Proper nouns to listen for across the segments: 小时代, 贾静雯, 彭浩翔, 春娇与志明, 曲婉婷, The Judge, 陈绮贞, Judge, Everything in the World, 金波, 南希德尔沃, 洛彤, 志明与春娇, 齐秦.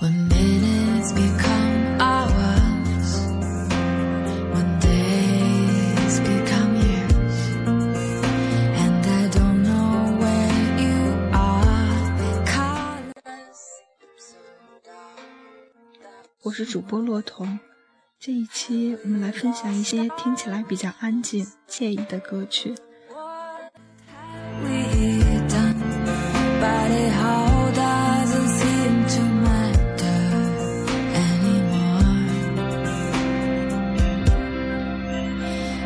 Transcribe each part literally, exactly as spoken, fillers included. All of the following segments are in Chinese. When minutes become hours, when days become years, and I don't know where you are. Colors so dark. 我是主播洛彤，这一期我们来分享一些听起来比较安静、惬意的歌曲。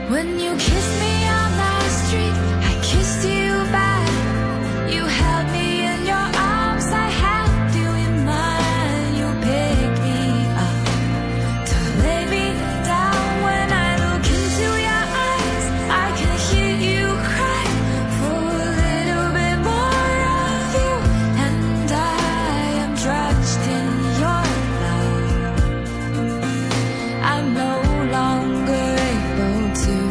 When you kiss me on the street, I kissed you back. You held me in your arms, I held you in mine. You picked me up to lay me down. When I look into your eyes, I can hear you cry for a little bit more of you. And I am drenched in your love. I'm no longer able to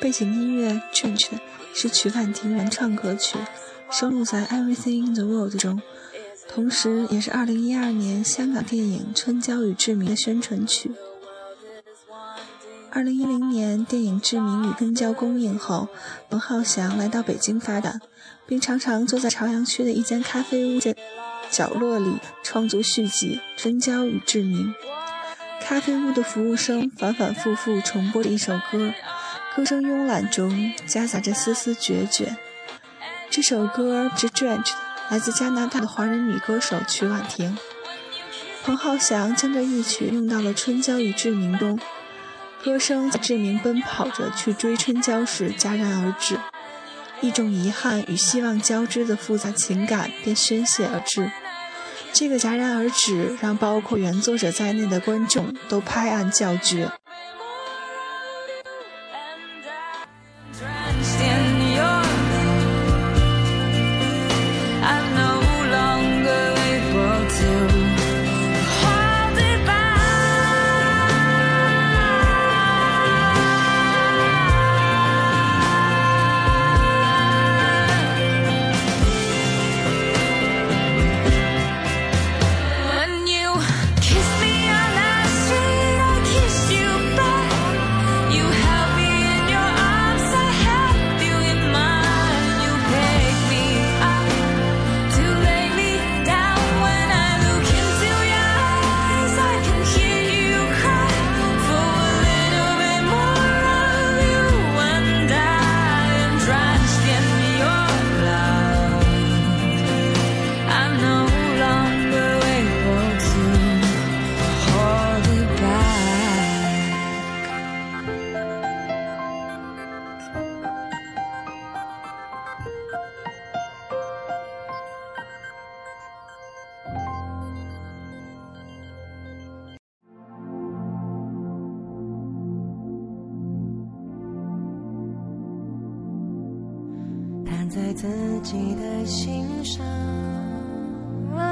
背景音乐《Judge》是曲婉婷原唱歌曲，收录在《Everything in the World》中，同时也是二零一二年香港电影《春娇与志明》的宣传曲。二零一零年电影《志明与春娇》公映后，冯浩翔来到北京发展，并常常坐在朝阳区的一间咖啡屋角落里创作续集《春娇与志明》。咖啡屋的服务生反反复复重播了一首歌，歌声慵懒中夹杂着丝丝决绝。这首歌《The Judge》来自加拿大的华人女歌手曲婉婷。彭浩翔将这一曲用到了《春娇与志明》中，歌声在志明奔跑着去追春娇时戛然而止，一种遗憾与希望交织的复杂情感便宣泄而至。这个戛然而止让包括原作者在内的观众都拍案叫绝。在自己的心上、啊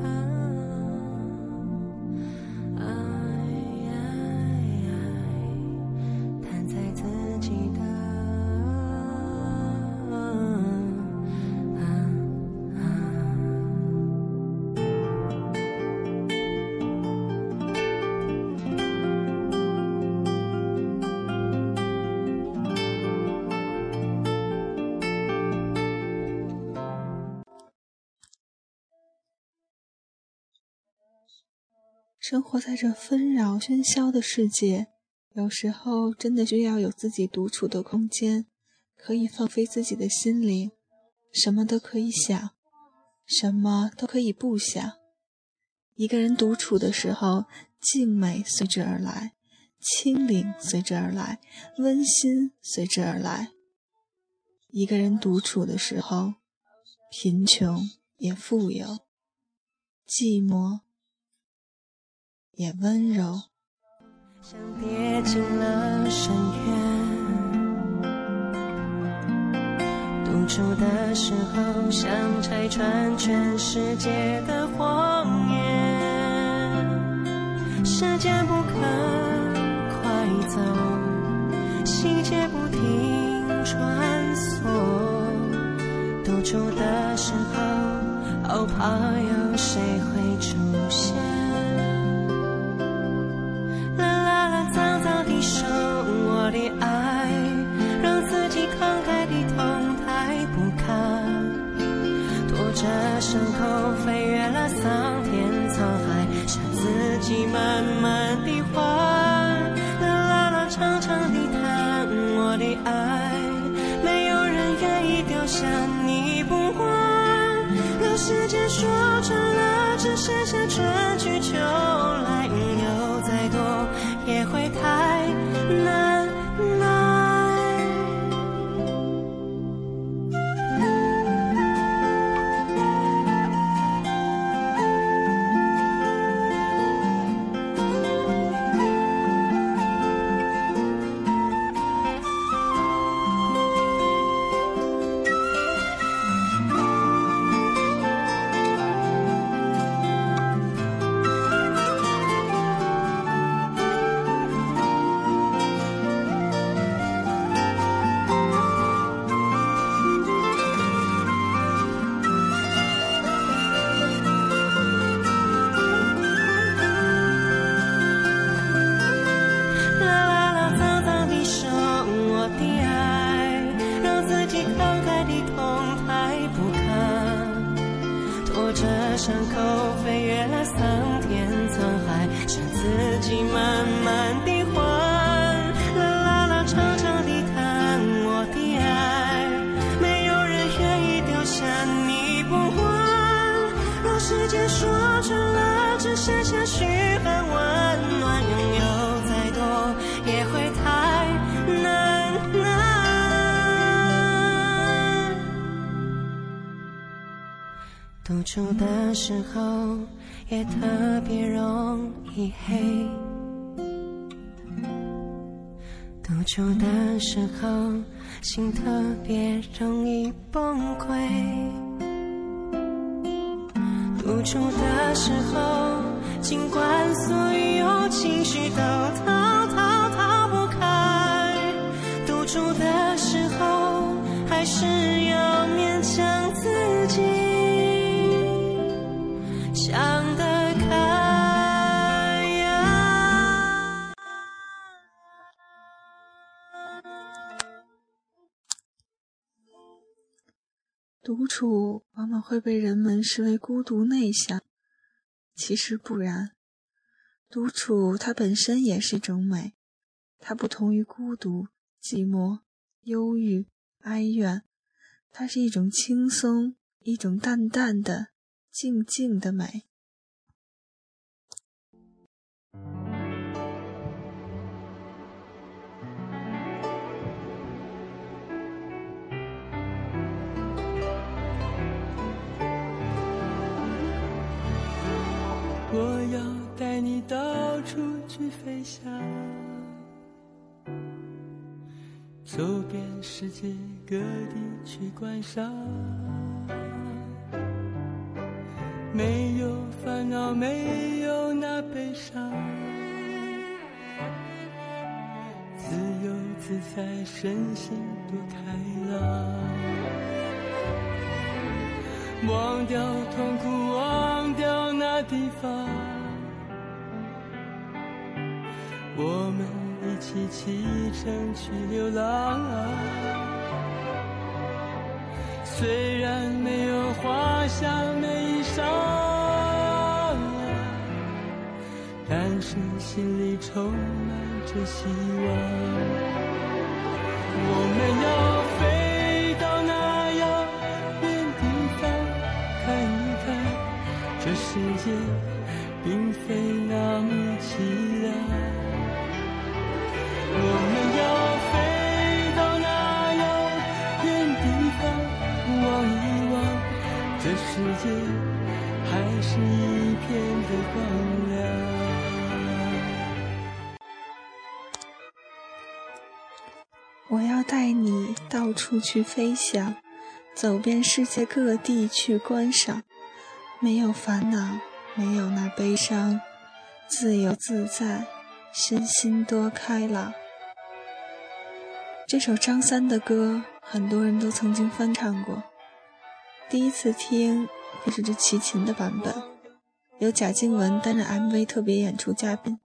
啊哎哎哎、弹在自己的、啊啊啊、生活在这纷扰喧嚣的世界，有时候真的需要有自己独处的空间，可以放飞自己的心灵，什么都可以想，什么都可以不想。一个人独处的时候，静美随之而来，清灵随之而来，温馨随之而来。一个人独处的时候，贫穷也富有，寂寞也温柔，像跌进了深渊。独处的时候，想拆穿全世界的谎言。春去秋来，雨有再多也会太难独处的时候也特别容易黑，独处的时候心特别容易崩溃，独处的时候尽管所有情绪都逃逃逃不开，独处的时候还是要勉强自己想得开呀。独处往往会被人们视为孤独内向，其实不然。独处它本身也是一种美，它不同于孤独、寂寞、忧郁、哀怨，它是一种轻松，一种淡淡的静静的美。我要带你到处去飞翔，走遍世界各地去观赏，没有烦恼，没有那悲伤，自由自在，身心多开朗。忘掉痛苦，忘掉那地方，我们一起启程去流浪啊。虽然没有花香没衣裳，但是心里充满着希望。我们要飞到那遥远地方，看一看这世界并非那么凄凉。我们要这世界还是一片的光亮。我要带你到处去飞翔，走遍世界各地去观赏，没有烦恼，没有那悲伤，自由自在，身心多开朗。这首张三的歌，很多人都曾经翻唱过。第一次听就是这齐秦的版本，由贾静雯担任 M V 特别演出嘉宾。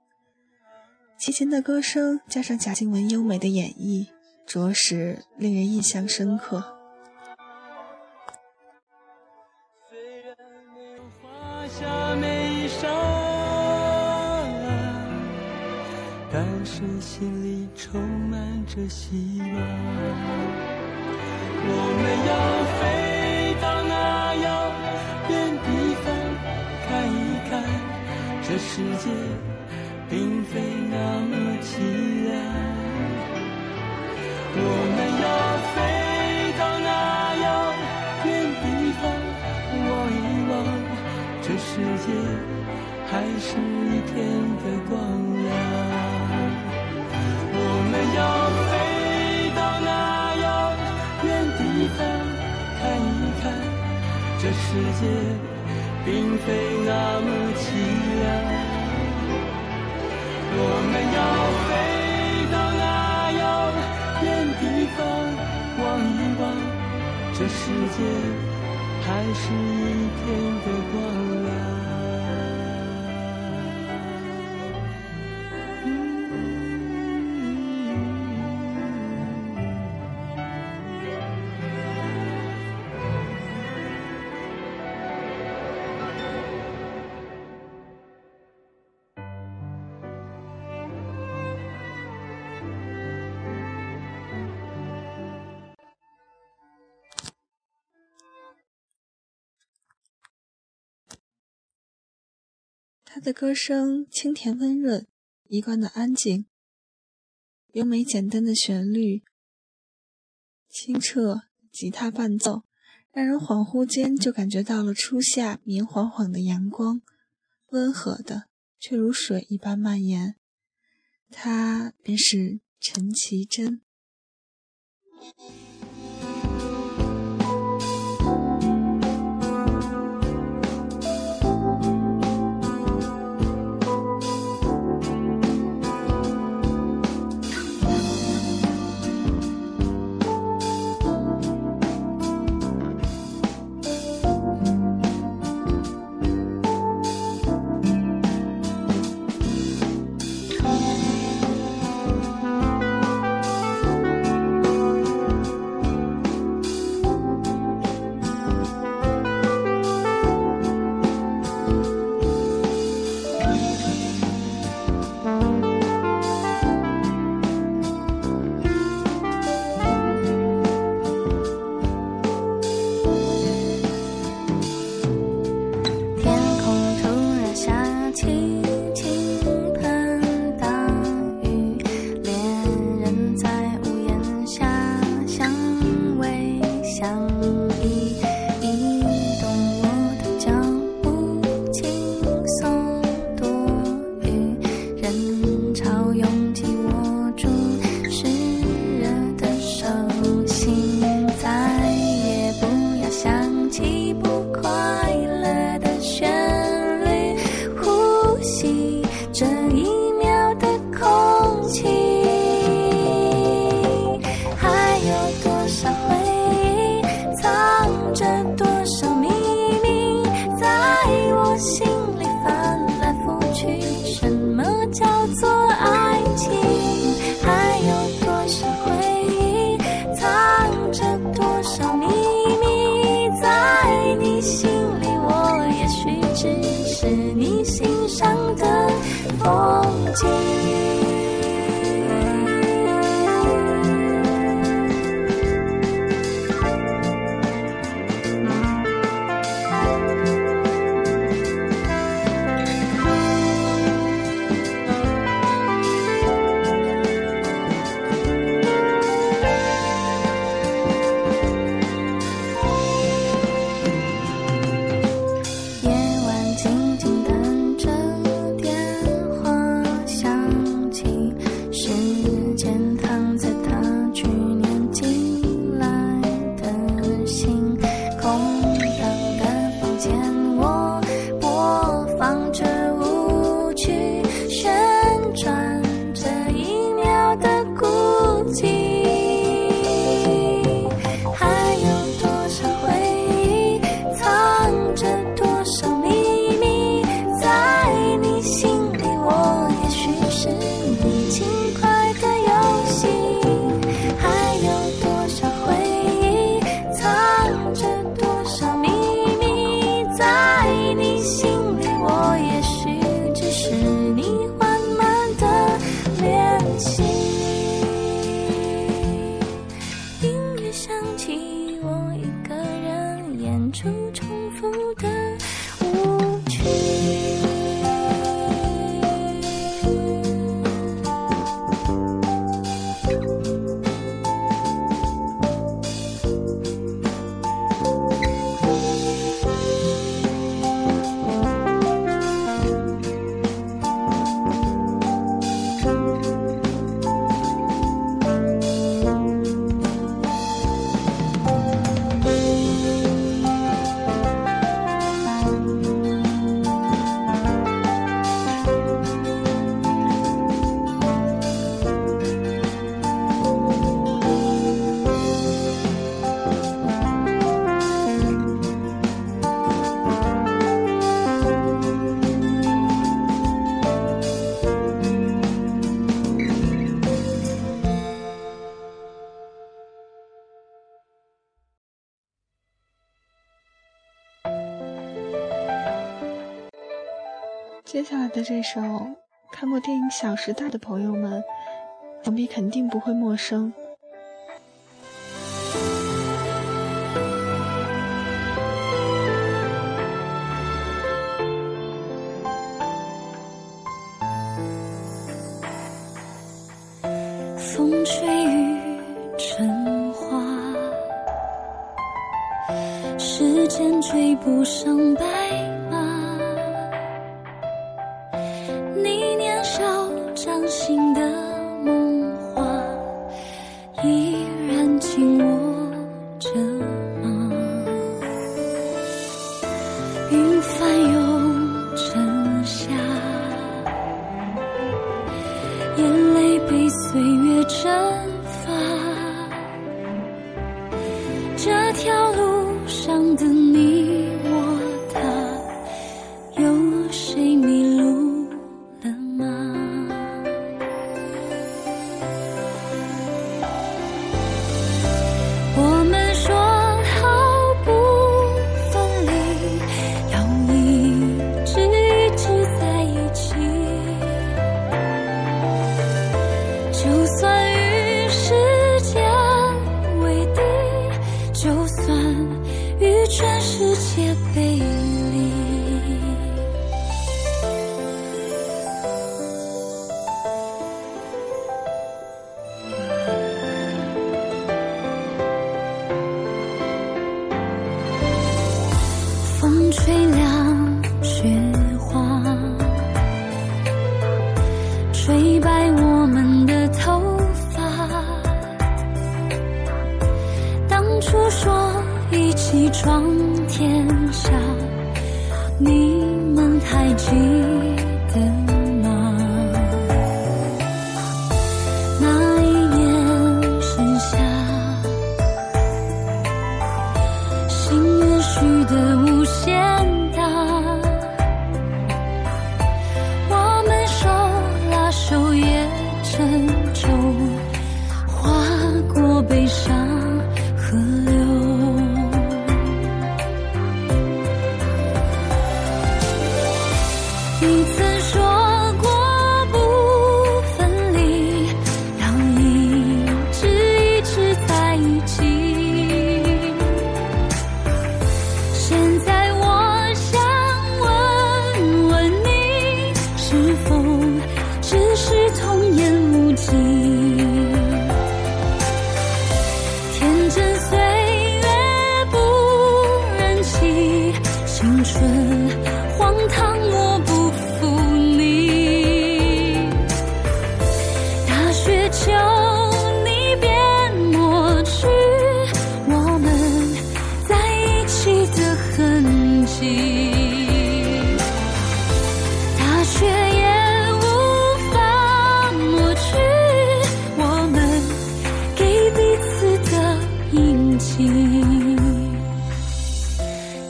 齐秦的歌声加上贾静雯优美的演绎，着实令人印象深刻。虽然没有花下没衣裳，但是心里充满着希望。我们要飞到那遥远地方，看一看这世界并非那么凄凉。我们要飞到那遥远地方，我遗忘这世界还是一片的光亮。我们要飞到那遥远地方，看一看这世界并非那么凄凉。我们要飞到那遥远地方，望一望这世界还是一片的光亮。他的歌声清甜温润，一贯的安静，优美简单的旋律，清澈吉他伴奏，让人恍惚间就感觉到了初夏明晃晃的阳光，温和的却如水一般蔓延。他便是陈绮贞。静静等着电话响起。接下来的这首看过电影《小时代》的朋友们想必肯定不会陌生。风吹雨成花，时间追不上白马，你年少掌心的梦话依然紧握着吗？云翻涌成夏，眼泪被岁月蒸发，这条路上的你我他，有谁迷路了吗？我们说好不分离，要一直一直在一起，就算与时间为敌，就算与全世界背离。风吹凉雪花，吹白我们的头发，当初说一起闯天下，你们还记得吗？那一年盛夏，信念许的无限大，我们手拉手也成舟，划过悲伤河流。你曾说过不分离，要一直一直在一起，现在我想问问你，是否只是童言无忌？天真岁月不忍欺，青春荒唐我不负你。大雪求你别抹去我们在一起的痕迹，大雪也无法抹去我们给彼此的印记。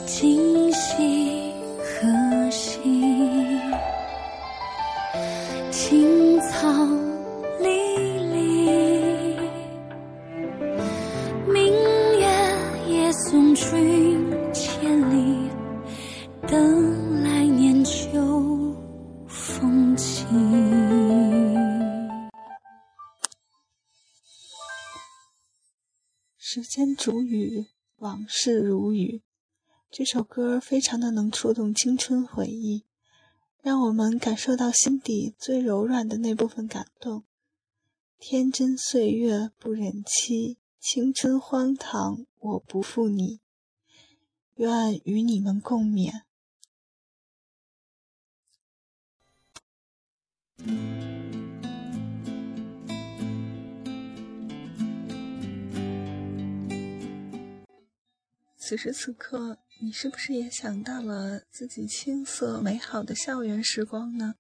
今夕何夕，青草离离，明月也送君千里，等来年秋风起。时间煮雨，往事如雨，这首歌非常的能触动青春回忆，让我们感受到心底最柔软的那部分感动。天真岁月不忍欺，青春荒唐我不负你，愿与你们共勉。此时此刻，你是不是也想到了自己青涩美好的校园时光呢？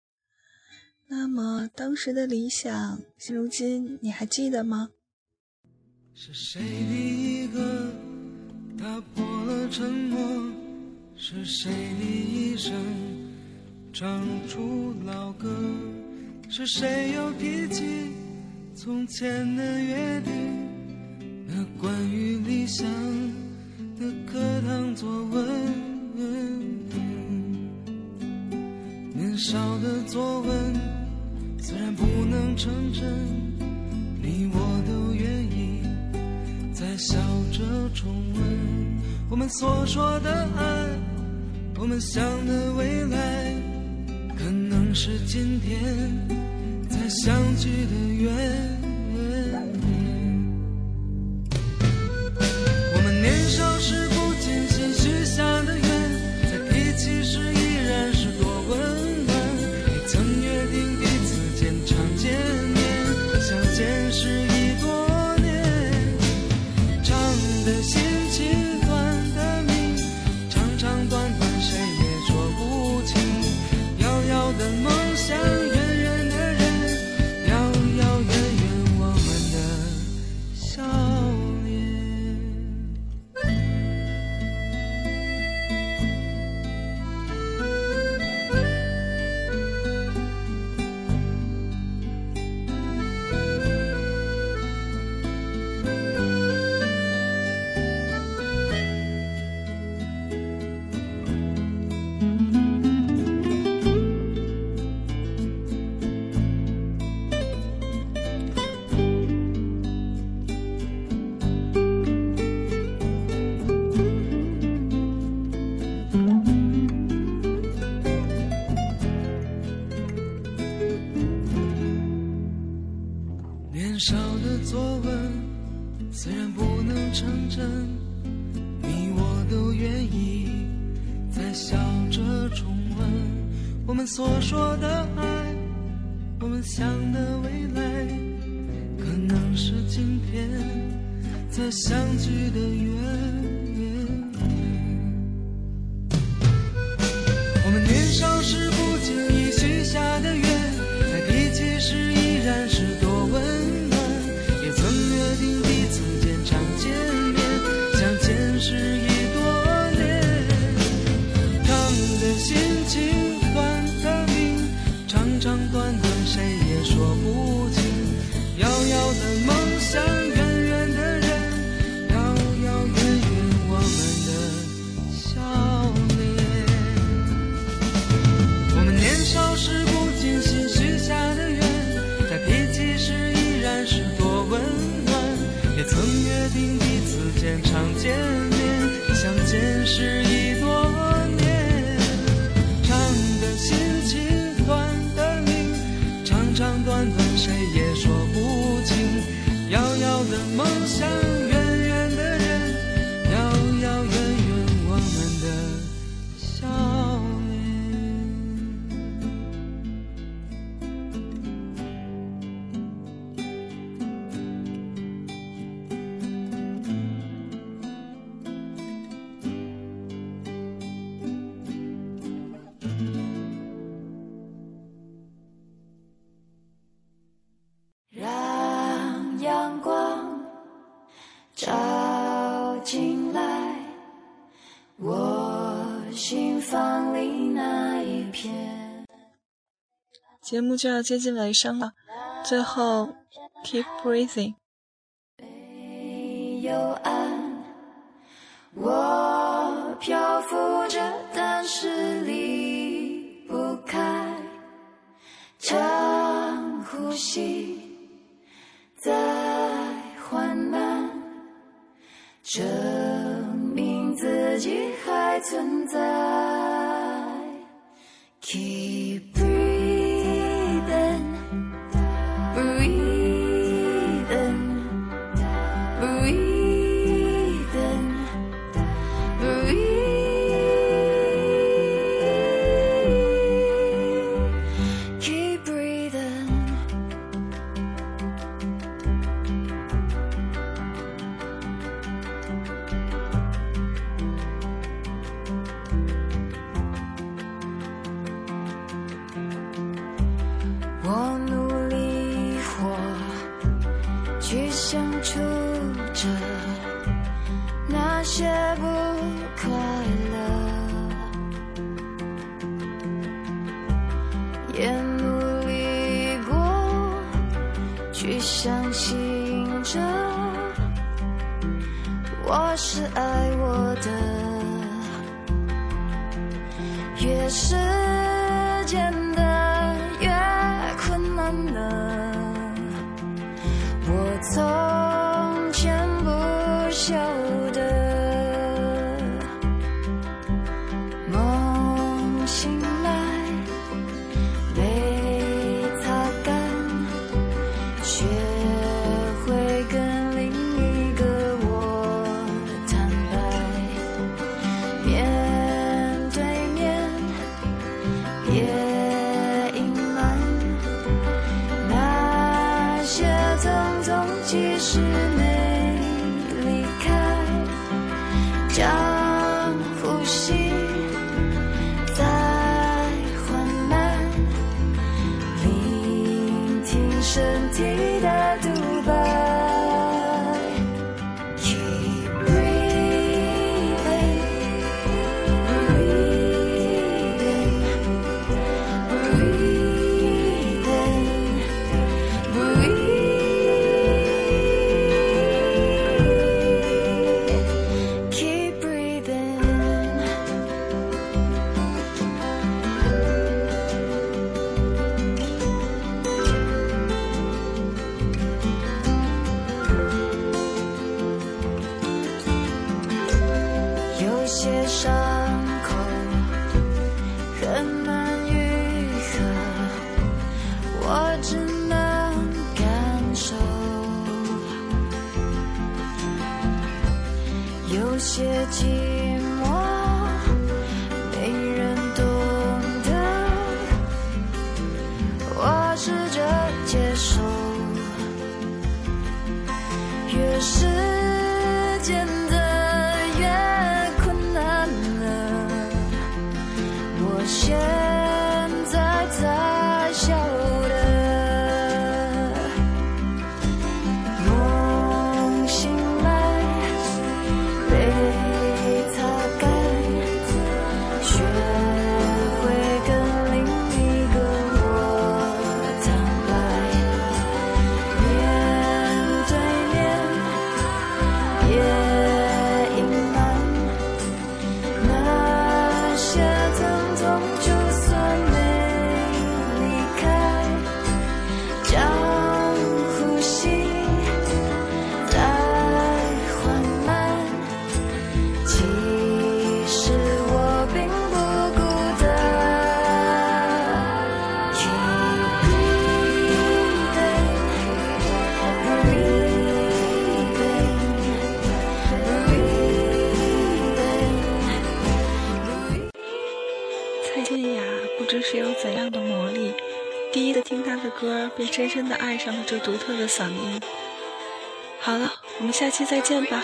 那么当时的理想，如今你还记得吗？是谁第一个打破了沉默？是谁第一声唱出老歌？是谁又提起从前的约定？那关于理想的课堂作文，那年少的作文自然不能成真，你我都愿意在笑着重温。我们所说的爱，我们想的未来，可能是今天才相聚的缘。我们年少时不经心许下的愿，在一起时依然是多温暖。也曾约定彼此间常见面，相见时已多年。长的心情，短的命，长长短短谁也说不清。遥遥的梦想，远远的人，遥遥远远我们的笑少的作文虽然不能成真，你我都愿意在笑着重温。我们所说的爱，我们想的未来，可能是今天才相聚的缘。我们年少时不经意许下的愿，在一起时依然是多温。曾约定彼此间常见面，相见时已多年。长的心情，短的命，长长短短谁也说不清。遥遥的梦想，远远的人，遥遥远远我们的笑节目就要接近尾声了，最后 keep breathing。 没有岸，我漂浮着，但是离不开，长呼吸在缓慢，证明自己还存在。 keep breathing，我是爱我的，越是。简单，越困难呢？我从前不晓得，梦醒来被擦干，学会跟另一个我坦白，面对面，别隐瞒，那些疼痛其实没离开，将呼吸再缓慢，聆听身体的独白。 有些寂寞没人懂得，我试着接受，越是简单越困难了。我现在才晓得，梦醒。 第一的听他的歌，便深深地爱上了这独特的嗓音。好了，我们下期再见吧。